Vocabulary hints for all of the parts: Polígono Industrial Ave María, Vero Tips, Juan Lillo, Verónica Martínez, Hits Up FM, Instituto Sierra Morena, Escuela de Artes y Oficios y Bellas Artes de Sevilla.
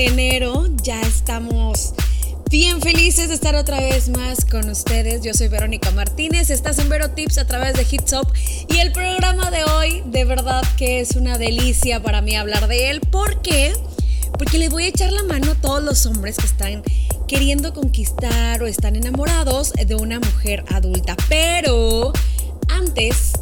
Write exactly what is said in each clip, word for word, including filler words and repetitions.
de enero, ya estamos bien felices de estar otra vez más con ustedes. Yo soy Verónica Martínez, estás en Vero Tips a través de Hits Up y el programa de hoy de verdad que es una delicia para mí hablar de él. ¿Por qué? Porque les voy a echar la mano a todos los hombres que están queriendo conquistar o están enamorados de una mujer adulta. Pero antes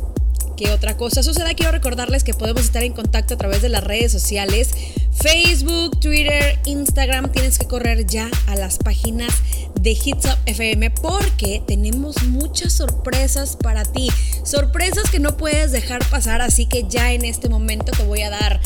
que otra cosa suceda, quiero recordarles que podemos estar en contacto a través de las redes sociales, Facebook, Twitter, Instagram. Tienes que correr ya a las páginas de Hits Up F M porque tenemos muchas sorpresas para ti, sorpresas que no puedes dejar pasar, así que ya en este momento te voy a dar,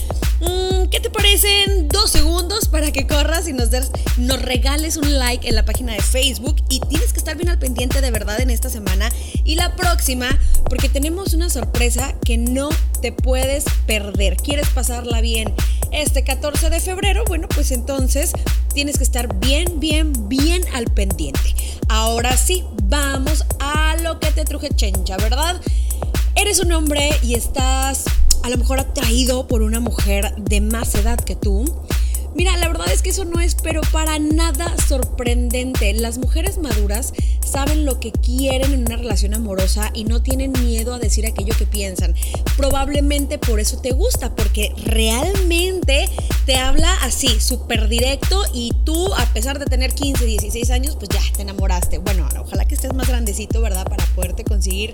¿qué te parecen? Dos segundos para que corras y nos, des, nos regales un like en la página de Facebook, y tienes que estar bien al pendiente de verdad en esta semana y la próxima porque tenemos una sorpresa que no te puedes perder. ¿Quieres pasarla bien este catorce de febrero? Bueno, pues entonces tienes que estar bien, bien, bien al pendiente. Ahora sí, vamos a lo que te truje chencha, ¿verdad? Eres un hombre y estás a lo mejor atraído por una mujer de más edad que tú. Mira, la verdad es que eso no es pero para nada sorprendente. Las mujeres maduras saben lo que quieren en una relación amorosa y no tienen miedo a decir aquello que piensan. Probablemente por eso te gusta, porque realmente te habla así, súper directo, y tú, a pesar de tener quince, dieciséis años, pues ya te enamoraste. Bueno, ojalá que estés más grandecito, ¿verdad? Para poderte conseguir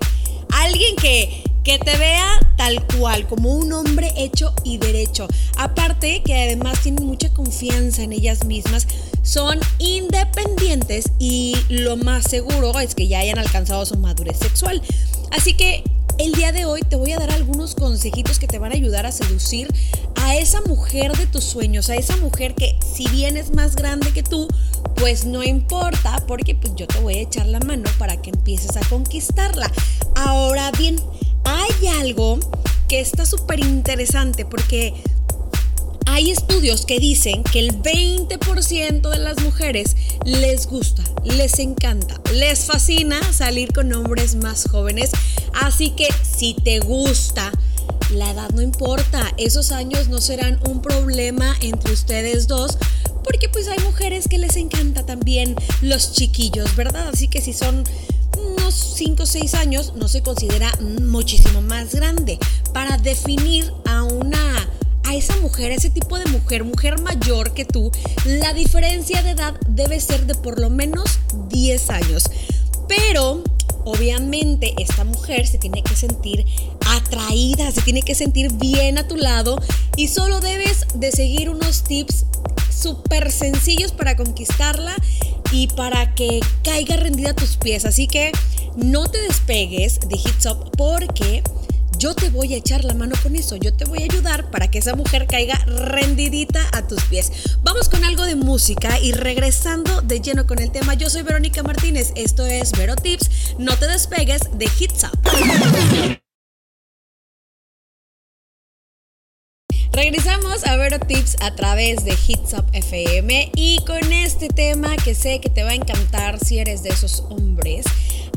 alguien que, que te vea tal cual, como un hombre hecho y derecho. Aparte que además tienen mucha confianza en ellas mismas, son independientes y lo más seguro es que ya hayan alcanzado su madurez sexual. Así que el día de hoy te voy a dar algunos consejitos que te van a ayudar a seducir a esa mujer de tus sueños, a esa mujer que si bien es más grande que tú, pues no importa, porque pues yo te voy a echar la mano para que empieces a conquistarla. Ahora bien, hay algo que está súper interesante porque hay estudios que dicen que el veinte por ciento de las mujeres les gusta, les encanta, les fascina salir con hombres más jóvenes. Así que si te gusta, la edad no importa. Esos años no serán un problema entre ustedes dos, porque pues hay mujeres que les encanta también los chiquillos, ¿verdad? Así que si son unos cinco o seis años, no se considera muchísimo más grande. Para definir a una... A esa mujer, a ese tipo de mujer, mujer mayor que tú, la diferencia de edad debe ser de por lo menos diez años. Pero, obviamente, esta mujer se tiene que sentir atraída, se tiene que sentir bien a tu lado y solo debes de seguir unos tips súper sencillos para conquistarla y para que caiga rendida a tus pies. Así que no te despegues de Hits Up porque yo te voy a echar la mano con eso, yo te voy a ayudar para que esa mujer caiga rendidita a tus pies. Vamos con algo de música y regresando de lleno con el tema. Yo soy Verónica Martínez, esto es Vero Tips, no te despegues de Hits Up. Regresamos a Vero Tips a través de Hits Up F M y con este tema que sé que te va a encantar si eres de esos hombres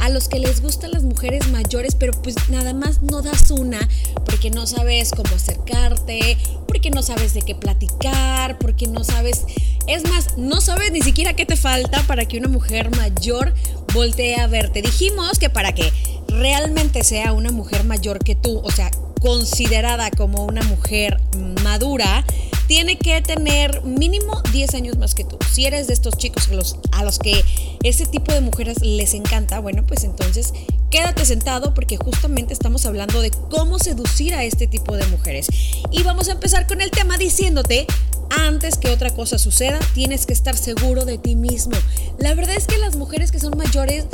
a los que les gustan las mujeres mayores, pero pues nada más no das una porque no sabes cómo acercarte, porque no sabes de qué platicar, porque no sabes, es más, no sabes ni siquiera qué te falta para que una mujer mayor voltee a verte. Dijimos que para que realmente sea una mujer mayor que tú, o sea, considerada como una mujer madura, tiene que tener mínimo diez años más que tú. Si eres de estos chicos a los, a los que ese tipo de mujeres les encanta, bueno, pues entonces quédate sentado porque justamente estamos hablando de cómo seducir a este tipo de mujeres. Y vamos a empezar con el tema diciéndote, antes que otra cosa suceda, tienes que estar seguro de ti mismo. La verdad es que las mujeres que son mayores,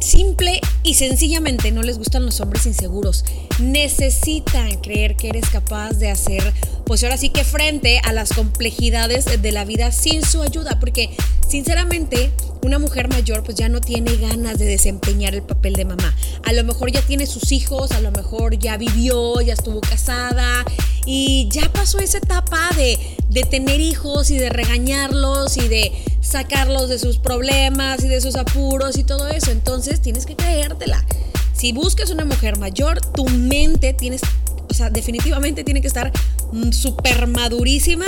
simple y sencillamente no les gustan los hombres inseguros. Necesitan creer que eres capaz de hacer, pues ahora sí que frente a las complejidades de la vida sin su ayuda, porque sinceramente una mujer mayor pues ya no tiene ganas de desempeñar el papel de mamá. A lo mejor ya tiene sus hijos, a lo mejor ya vivió, ya estuvo casada y ya pasó esa etapa de, de tener hijos y de regañarlos y de sacarlos de sus problemas y de sus apuros y todo eso. Entonces tienes que creértela. Si buscas una mujer mayor, tu mente tienes, o sea, definitivamente tiene que estar mm, súper madurísima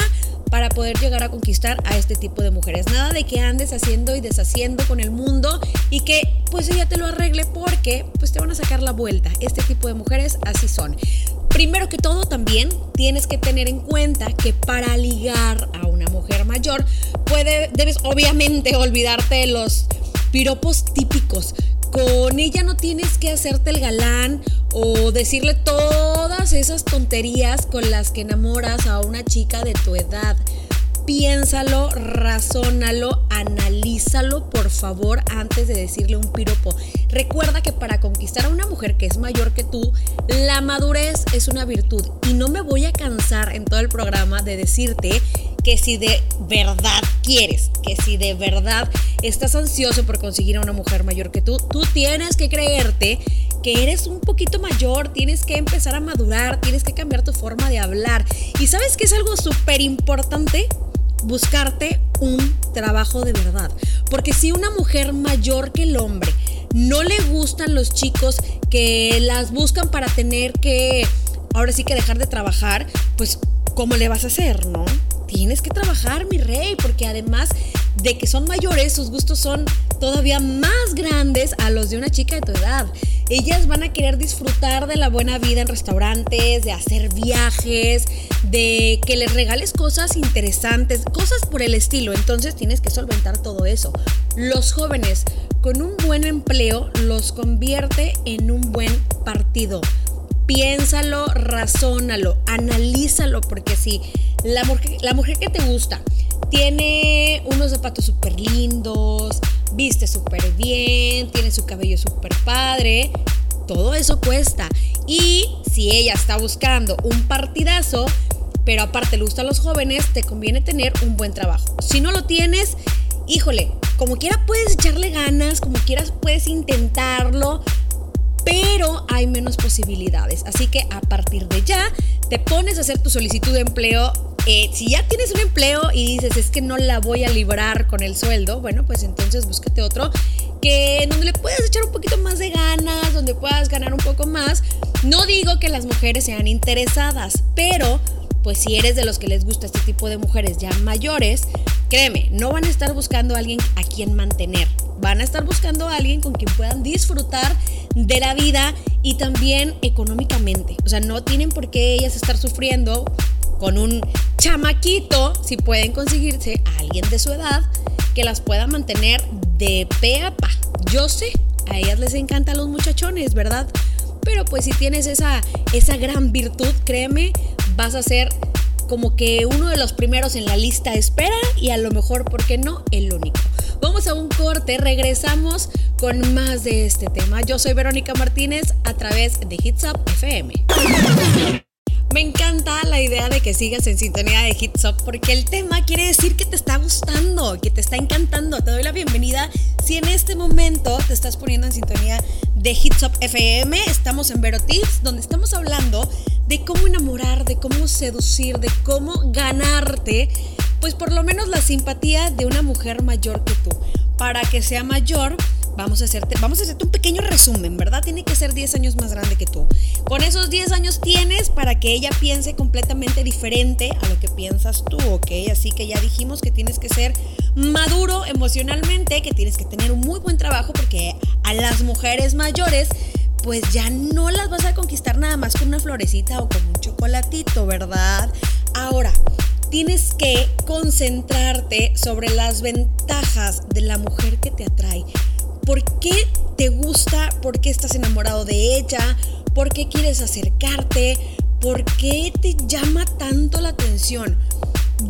para poder llegar a conquistar a este tipo de mujeres. Nada de que andes haciendo y deshaciendo con el mundo y que pues ella te lo arregle, porque pues te van a sacar la vuelta. Este tipo de mujeres así son. Primero que todo, también tienes que tener en cuenta que para ligar a una mujer mayor puede, debes obviamente olvidarte de los piropos típicos. Con ella no tienes que hacerte el galán o decirle todas esas tonterías con las que enamoras a una chica de tu edad. Piénsalo, razónalo, analízalo, por favor, antes de decirle un piropo. Recuerda que para conquistar a una mujer que es mayor que tú, la madurez es una virtud. Y no me voy a cansar en todo el programa de decirte que si de verdad quieres, que si de verdad estás ansioso por conseguir a una mujer mayor que tú, tú tienes que creerte que eres un poquito mayor, tienes que empezar a madurar, tienes que cambiar tu forma de hablar. ¿Y sabes qué es algo súper importante? Buscarte un trabajo de verdad. Porque si una mujer mayor que el hombre no le gustan los chicos que las buscan para tener que, ahora sí que dejar de trabajar, pues ¿cómo le vas a hacer, no? Tienes que trabajar, mi rey, porque además de que son mayores, sus gustos son todavía más grandes a los de una chica de tu edad. Ellas van a querer disfrutar de la buena vida en restaurantes, de hacer viajes, de que les regales cosas interesantes, cosas por el estilo. Entonces tienes que solventar todo eso. Los jóvenes con un buen empleo los convierte en un buen partido. Piénsalo, razónalo, analízalo, porque si la mujer, la mujer que te gusta tiene unos zapatos súper lindos, viste súper bien, tiene su cabello súper padre, todo eso cuesta. Y si ella está buscando un partidazo, pero aparte le gusta a los jóvenes, te conviene tener un buen trabajo. Si no lo tienes, híjole, como quiera puedes echarle ganas, como quieras puedes intentarlo, pero hay menos posibilidades. Así que a partir de ya te pones a hacer tu solicitud de empleo. Eh, si ya tienes un empleo y dices, es que no la voy a librar con el sueldo, bueno, pues entonces búscate otro que donde le puedas echar un poquito más de ganas, donde puedas ganar un poco más. No digo que las mujeres sean interesadas, pero pues si eres de los que les gusta este tipo de mujeres ya mayores, créeme, no van a estar buscando a alguien a quien mantener. Van a estar buscando a alguien con quien puedan disfrutar de la vida y también económicamente. O sea, no tienen por qué ellas estar sufriendo con un chamaquito si pueden conseguirse a alguien de su edad que las pueda mantener de pe a pa. Yo sé, a ellas les encantan los muchachones, ¿verdad? Pero pues si tienes esa, esa gran virtud, créeme, vas a ser como que uno de los primeros en la lista de espera y a lo mejor, ¿por qué no?, el único. Vamos a un corte, regresamos con más de este tema. Yo soy Verónica Martínez a través de Hits Up F M. Me encanta la idea de que sigas en sintonía de Hits Up, porque el tema quiere decir que te está gustando, que te está encantando. Te doy la bienvenida si en este momento te estás poniendo en sintonía de Hits Up F M. Estamos en Vero Tips, donde estamos hablando de cómo enamorar, de cómo seducir, de cómo ganarte, pues por lo menos la simpatía de una mujer mayor que tú. Para que sea mayor, vamos a hacerte, vamos a hacerte un pequeño resumen, ¿verdad? Tiene que ser diez años más grande que tú. Con esos diez años tienes para que ella piense completamente diferente a lo que piensas tú, ¿ok? Así que ya dijimos que tienes que ser maduro emocionalmente, que tienes que tener un muy buen trabajo, porque a las mujeres mayores pues ya no las vas a conquistar nada más con una florecita o con un chocolatito, ¿verdad? Ahora, tienes que concentrarte sobre las ventajas de la mujer que te atrae. ¿Por qué te gusta? ¿Por qué estás enamorado de ella? ¿Por qué quieres acercarte? ¿Por qué te llama tanto la atención?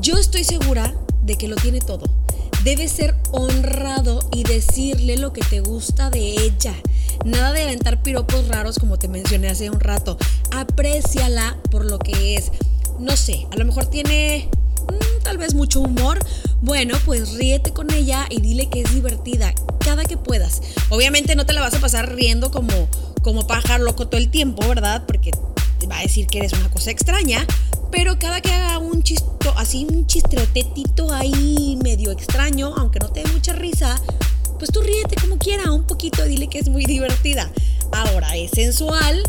Yo estoy segura de que lo tiene todo. Debes ser honrado y decirle lo que te gusta de ella. Nada de aventar piropos raros como te mencioné hace un rato. Apréciala por lo que es. No sé, a lo mejor tiene mmm, tal vez mucho humor. Bueno, pues ríete con ella y dile que es divertida cada que puedas. Obviamente no te la vas a pasar riendo como, como pájaro loco todo el tiempo, ¿verdad? Porque te va a decir que eres una cosa extraña. Pero cada que haga un chisto, así un chistrotetito ahí medio extraño, aunque no te dé mucha risa, pues tú ríete como quiera un poquito y dile que es muy divertida. Ahora, es sensual.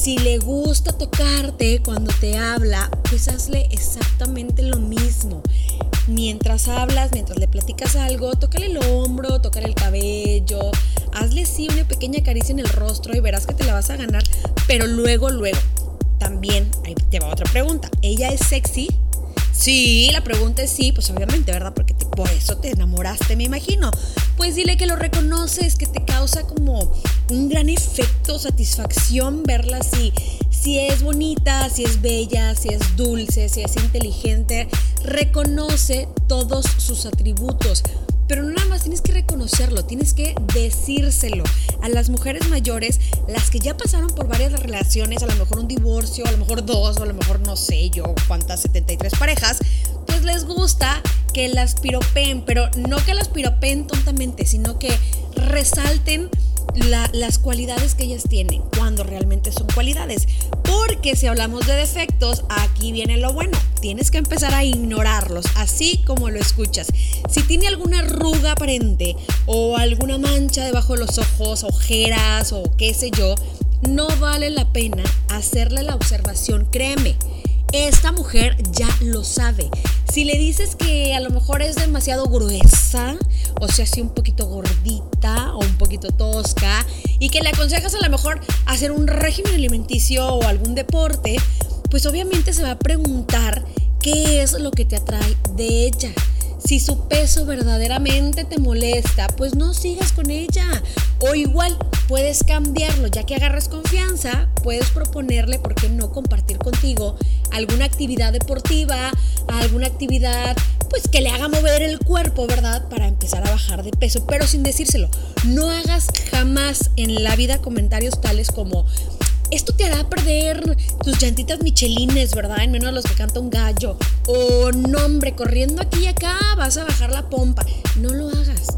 Si le gusta tocarte cuando te habla, pues hazle exactamente lo mismo. Mientras hablas, mientras le platicas algo, tócale el hombro, tócale el cabello, hazle sí una pequeña caricia en el rostro y verás que te la vas a ganar, pero luego, luego. También, ahí te va otra pregunta, ¿ella es sexy? Sí, la pregunta es sí, pues obviamente, ¿verdad? Porque te, por eso te enamoraste, me imagino. Pues dile que lo reconoces, que te causa como un gran efecto, satisfacción verla así. Si es bonita, si es bella, si es dulce, si es inteligente, reconoce todos sus atributos. Pero no nada más tienes que reconocerlo, tienes que decírselo. A las mujeres mayores, las que ya pasaron por varias relaciones, a lo mejor un divorcio, a lo mejor dos, o a lo mejor no sé yo cuántas, setenta y tres parejas, pues les gusta que las piropeen, pero no que las piropeen tontamente, sino que resalten la, las cualidades que ellas tienen, cuando realmente son cualidades. Porque si hablamos de defectos, aquí viene lo bueno. Tienes que empezar a ignorarlos, así como lo escuchas. Si tiene alguna arruga aparente o alguna mancha debajo de los ojos, ojeras o qué sé yo, no vale la pena hacerle la observación, créeme. Esta mujer ya lo sabe. Si le dices que a lo mejor es demasiado gruesa, o sea, así un poquito gordita o un poquito tosca, y que le aconsejas a lo mejor hacer un régimen alimenticio o algún deporte, pues obviamente se va a preguntar qué es lo que te atrae de ella. Si su peso verdaderamente te molesta, pues no sigas con ella. O igual puedes cambiarlo, ya que agarras confianza, puedes proponerle, ¿por qué no compartir contigo alguna actividad deportiva, alguna actividad pues que le haga mover el cuerpo, ¿verdad? Para empezar a bajar de peso, pero sin decírselo. No hagas jamás en la vida comentarios tales como: esto te hará perder tus llantitas michelines, ¿verdad? En menos de los que canta un gallo. O no, hombre, corriendo aquí y acá vas a bajar la pompa. No lo hagas.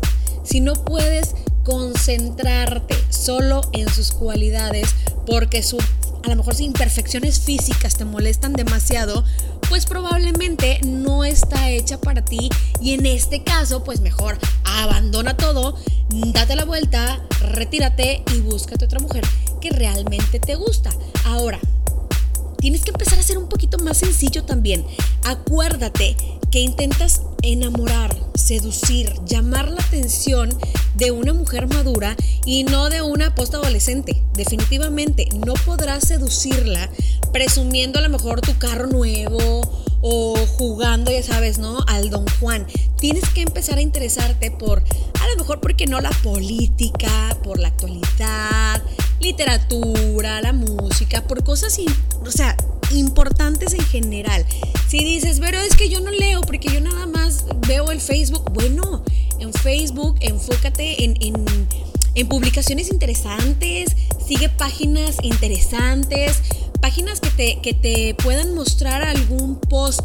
Si no puedes concentrarte solo en sus cualidades, porque su, a lo mejor si imperfecciones físicas te molestan demasiado, pues probablemente no está hecha para ti. Y en este caso, pues mejor abandona todo, date la vuelta, retírate y búscate otra mujer que realmente te gusta. Ahora, tienes que empezar a ser un poquito más sencillo también. Acuérdate que intentas enamorar, seducir, llamar la atención de una mujer madura y no de una postadolescente. Definitivamente no podrás seducirla presumiendo a lo mejor tu carro nuevo o jugando, ya sabes, ¿no?, al Don Juan. Tienes que empezar a interesarte por, a lo mejor, ¿por qué no?, la política, por la actualidad, literatura, la música, por cosas, o sea, importantes en general. Si dices, pero es que yo no leo porque yo nada más veo el Facebook, bueno, en Facebook enfócate en, en, en publicaciones interesantes, sigue páginas interesantes, páginas que te, que te puedan mostrar algún post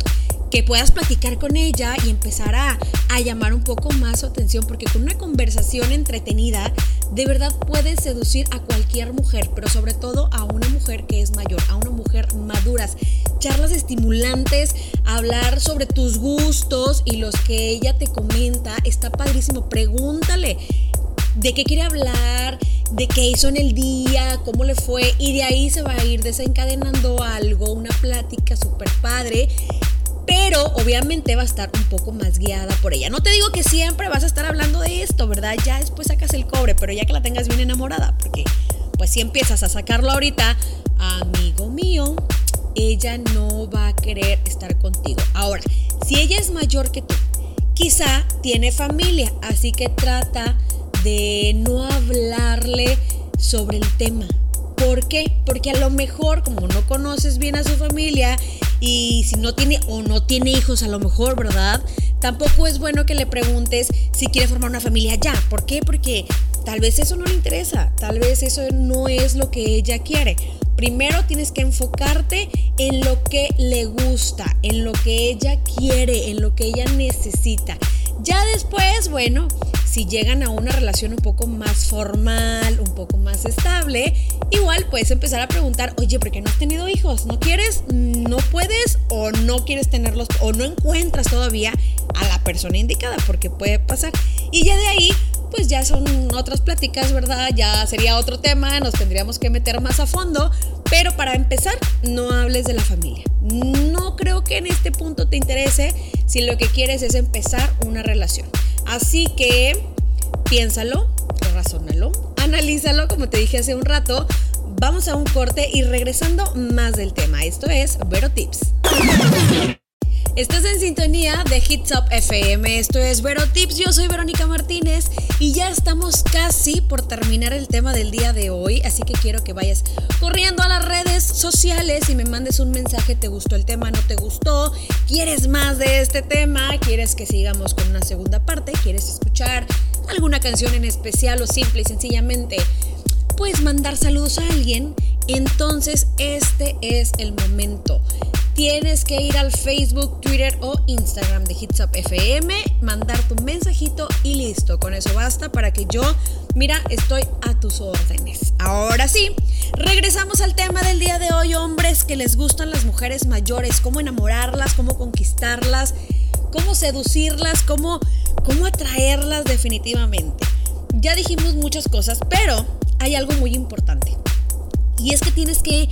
que puedas platicar con ella y empezar a, a llamar un poco más su atención, porque con una conversación entretenida de verdad puedes seducir a cualquier mujer, pero sobre todo a una mujer que es mayor, a una mujer madura. Charlas estimulantes, hablar sobre tus gustos y los que ella te comenta, está padrísimo. Pregúntale de qué quiere hablar, de qué hizo en el día, cómo le fue, y de ahí se va a ir desencadenando algo, una plática súper padre. Pero obviamente va a estar un poco más guiada por ella. No te digo que siempre vas a estar hablando de esto, ¿verdad? Ya después sacas el cobre, pero ya que la tengas bien enamorada, porque pues si empiezas a sacarlo ahorita, amigo mío, ella no va a querer estar contigo. Ahora, si ella es mayor que tú, quizá tiene familia, así que trata de no hablarle sobre el tema. ¿Por qué? Porque a lo mejor, como no conoces bien a su familia y si no tiene o no tiene hijos a lo mejor, ¿verdad? Tampoco es bueno que le preguntes si quiere formar una familia ya. ¿Por qué? Porque tal vez eso no le interesa, tal vez eso no es lo que ella quiere. Primero tienes que enfocarte en lo que le gusta, en lo que ella quiere, en lo que ella necesita. Ya después, bueno, si llegan a una relación un poco más formal, un poco más estable, igual puedes empezar a preguntar, oye, ¿por qué no has tenido hijos? ¿No quieres? ¿No puedes? ¿O no quieres tenerlos? ¿O no encuentras todavía a la persona indicada? Porque puede pasar. Y ya de ahí, pues ya son otras pláticas, ¿verdad? Ya sería otro tema, nos tendríamos que meter más a fondo, Pero para empezar, no hables de la familia. No creo que en este punto te interese si lo que quieres es empezar una relación. Así que piénsalo, razónalo, analízalo, como te dije hace un rato. Vamos a un corte y regresando más del tema. Esto es Vero Tips. Estás en sintonía de Hits Up F M, esto es Vero Tips, yo soy Verónica Martínez y ya estamos casi por terminar el tema del día de hoy, así que quiero que vayas corriendo a las redes sociales y me mandes un mensaje, ¿te gustó el tema? ¿No te gustó? ¿Quieres más de este tema? ¿Quieres que sigamos con una segunda parte? ¿Quieres escuchar alguna canción en especial o simple y sencillamente pues mandar saludos a alguien? Entonces este es el momento. Tienes que ir al Facebook, Twitter o Instagram de Hits Up F M, mandar tu mensajito y listo. Con eso basta para que yo, mira, estoy a tus órdenes. Ahora sí, regresamos al tema del día de hoy. Hombres que les gustan las mujeres mayores, cómo enamorarlas, cómo conquistarlas, cómo seducirlas, cómo, cómo atraerlas definitivamente. Ya dijimos muchas cosas, pero hay algo muy importante. Y es que tienes que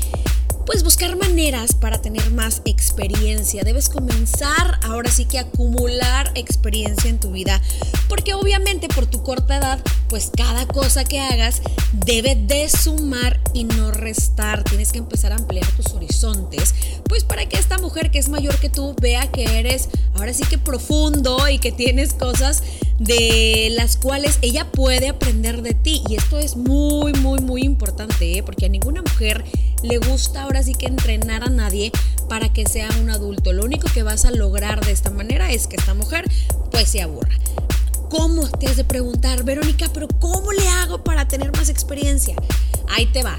pues buscar maneras para tener más experiencia. Debes comenzar ahora sí que acumular experiencia en tu vida, porque obviamente por tu corta edad, pues cada cosa que hagas debe de sumar y no restar. Tienes que empezar a ampliar tus horizontes, pues para que esta mujer que es mayor que tú vea que eres ahora sí que profundo y que tienes cosas de las cuales ella puede aprender de ti. Y esto es muy, muy, muy importante, ¿eh? Porque a ninguna mujer le gusta ahora sí que entrenar a nadie para que sea un adulto. Lo único que vas a lograr de esta manera es que esta mujer pues se aburra. ¿Cómo? Te has de preguntar, Verónica, pero ¿cómo le hago para tener más experiencia? Ahí te va.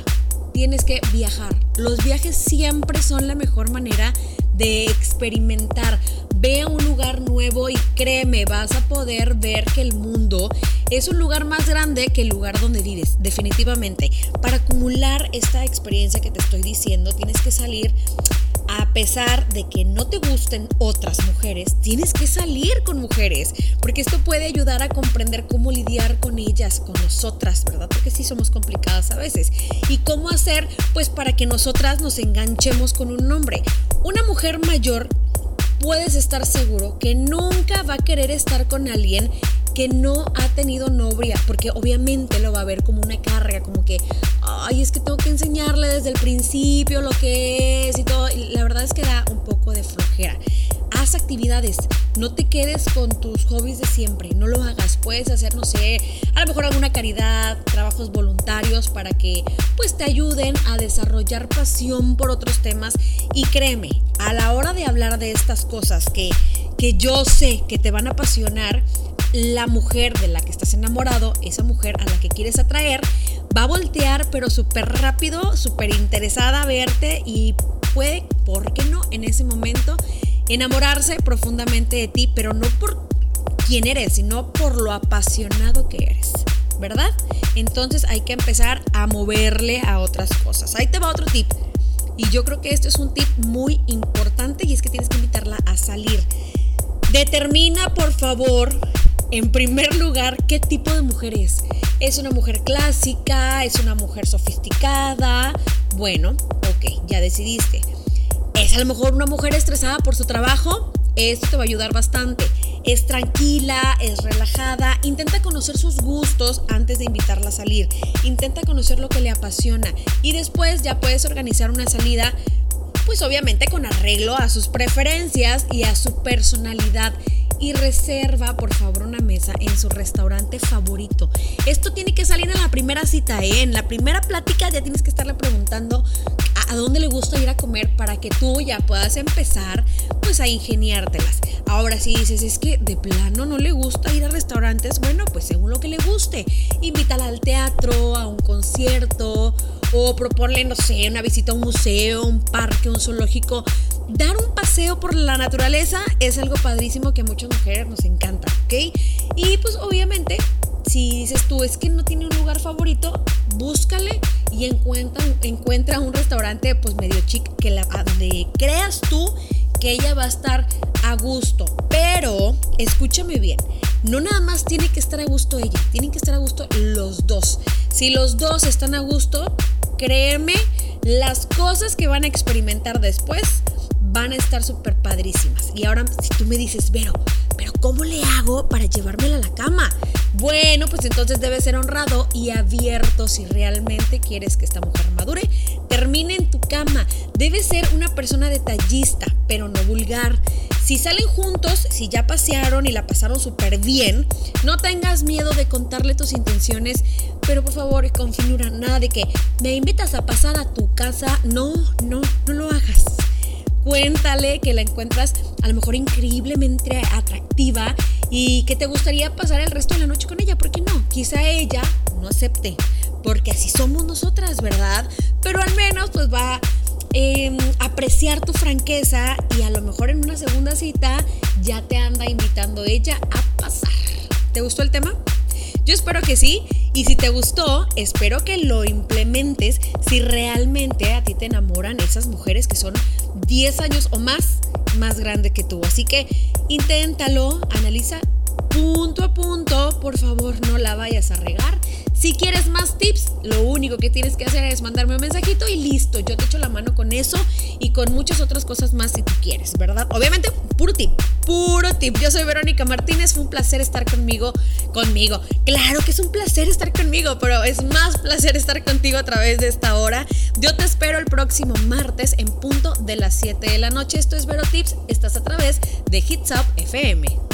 Tienes que viajar. Los viajes siempre son la mejor manera de experimentar. Ve a un lugar nuevo y créeme, vas a poder ver que el mundo es un lugar más grande que el lugar donde vives, definitivamente. Para acumular esta experiencia que te estoy diciendo, tienes que salir. A pesar de que no te gusten otras mujeres, tienes que salir con mujeres, porque esto puede ayudar a comprender cómo lidiar con ellas, con nosotras, ¿verdad? Porque sí somos complicadas a veces. ¿Y cómo hacer, pues, para que nosotras nos enganchemos con un hombre? Una mujer mayor, puedes estar seguro que nunca va a querer estar con alguien que no ha tenido novia, porque obviamente lo va a ver como una carga, como que, ay, es que tengo que enseñarle desde el principio lo que es y todo. Y la verdad es que da un poco de flojera. Haz actividades, no te quedes con tus hobbies de siempre, no lo hagas. Puedes hacer, no sé, a lo mejor alguna caridad, trabajos voluntarios para que pues te ayuden a desarrollar pasión por otros temas. Y créeme, a la hora de hablar de estas cosas que, que yo sé que te van a apasionar, la mujer de la que estás enamorado, esa mujer a la que quieres atraer, va a voltear pero súper rápido, súper interesada a verte y puede, ¿por qué no?, en ese momento enamorarse profundamente de ti, pero no por quién eres, sino por lo apasionado que eres, ¿verdad? Entonces hay que empezar a moverle a otras cosas. Ahí te va otro tip. Y yo creo que esto es un tip muy importante y es que tienes que invitarla a salir. Determina, por favor, en primer lugar, ¿qué tipo de mujer es? ¿Es una mujer clásica? ¿Es una mujer sofisticada? Bueno, ok, ya decidiste. ¿Es a lo mejor una mujer estresada por su trabajo? Esto te va a ayudar bastante. Es tranquila, es relajada. Intenta conocer sus gustos antes de invitarla a salir. Intenta conocer lo que le apasiona. Y después ya puedes organizar una salida, pues obviamente con arreglo a sus preferencias y a su personalidad. Y reserva, por favor, una mesa en su restaurante favorito. Esto tiene que salir en la primera cita, ¿eh? En la primera plática ya tienes que estarle preguntando a, a dónde le gusta ir a comer para que tú ya puedas empezar pues a ingeniártelas. Ahora si dices, es que de plano no le gusta ir a restaurantes, bueno, pues según lo que le guste, invítala al teatro, a un concierto o proponle, no sé, una visita a un museo, un parque, un zoológico. Dar un paseo por la naturaleza es algo padrísimo que a muchas mujeres nos encanta, ¿ok? Y pues obviamente, si dices tú, es que no tiene un lugar favorito, búscale y encuentra, encuentra un restaurante pues medio chic que la, donde creas tú que ella va a estar a gusto. Pero, escúchame bien, no nada más tiene que estar a gusto ella, tienen que estar a gusto los dos. Si los dos están a gusto, créeme, las cosas que van a experimentar después van a estar súper padrísimas. Y ahora si tú me dices, Vero, ¿pero cómo le hago para llevármela a la cama? Bueno, pues entonces debes ser honrado y abierto si realmente quieres que esta mujer madure. Termine en tu cama. Debes ser una persona detallista, pero no vulgar. Si salen juntos, si ya pasearon y la pasaron súper bien, no tengas miedo de contarle tus intenciones, pero por favor, con finura, nada de que me invitas a pasar a tu casa. No, no, no lo hagas. Cuéntale que la encuentras a lo mejor increíblemente atractiva y que te gustaría pasar el resto de la noche con ella. ¿Por qué no? Quizá ella no acepte, porque así somos nosotras, ¿verdad? Pero al menos pues va a eh, apreciar tu franqueza y a lo mejor en una segunda cita ya te anda invitando ella a pasar. ¿Te gustó el tema? Yo espero que sí, y si te gustó, espero que lo implementes si realmente a ti te enamoran esas mujeres que son diez años o más, más grande que tú. Así que inténtalo, analiza punto a punto, por favor no la vayas a regar. Si quieres más tips, lo único que tienes que hacer es mandarme un mensajito y listo, yo te echo la mano con eso y con muchas otras cosas más si tú quieres, ¿verdad? Obviamente, puro tip, puro tip. Yo soy Verónica Martínez, fue un placer estar conmigo, conmigo. Claro que es un placer estar conmigo, pero es más placer estar contigo a través de esta hora. Yo te espero el próximo martes en punto de las siete de la noche. Esto es Vero Tips, estás a través de Hits Up F M.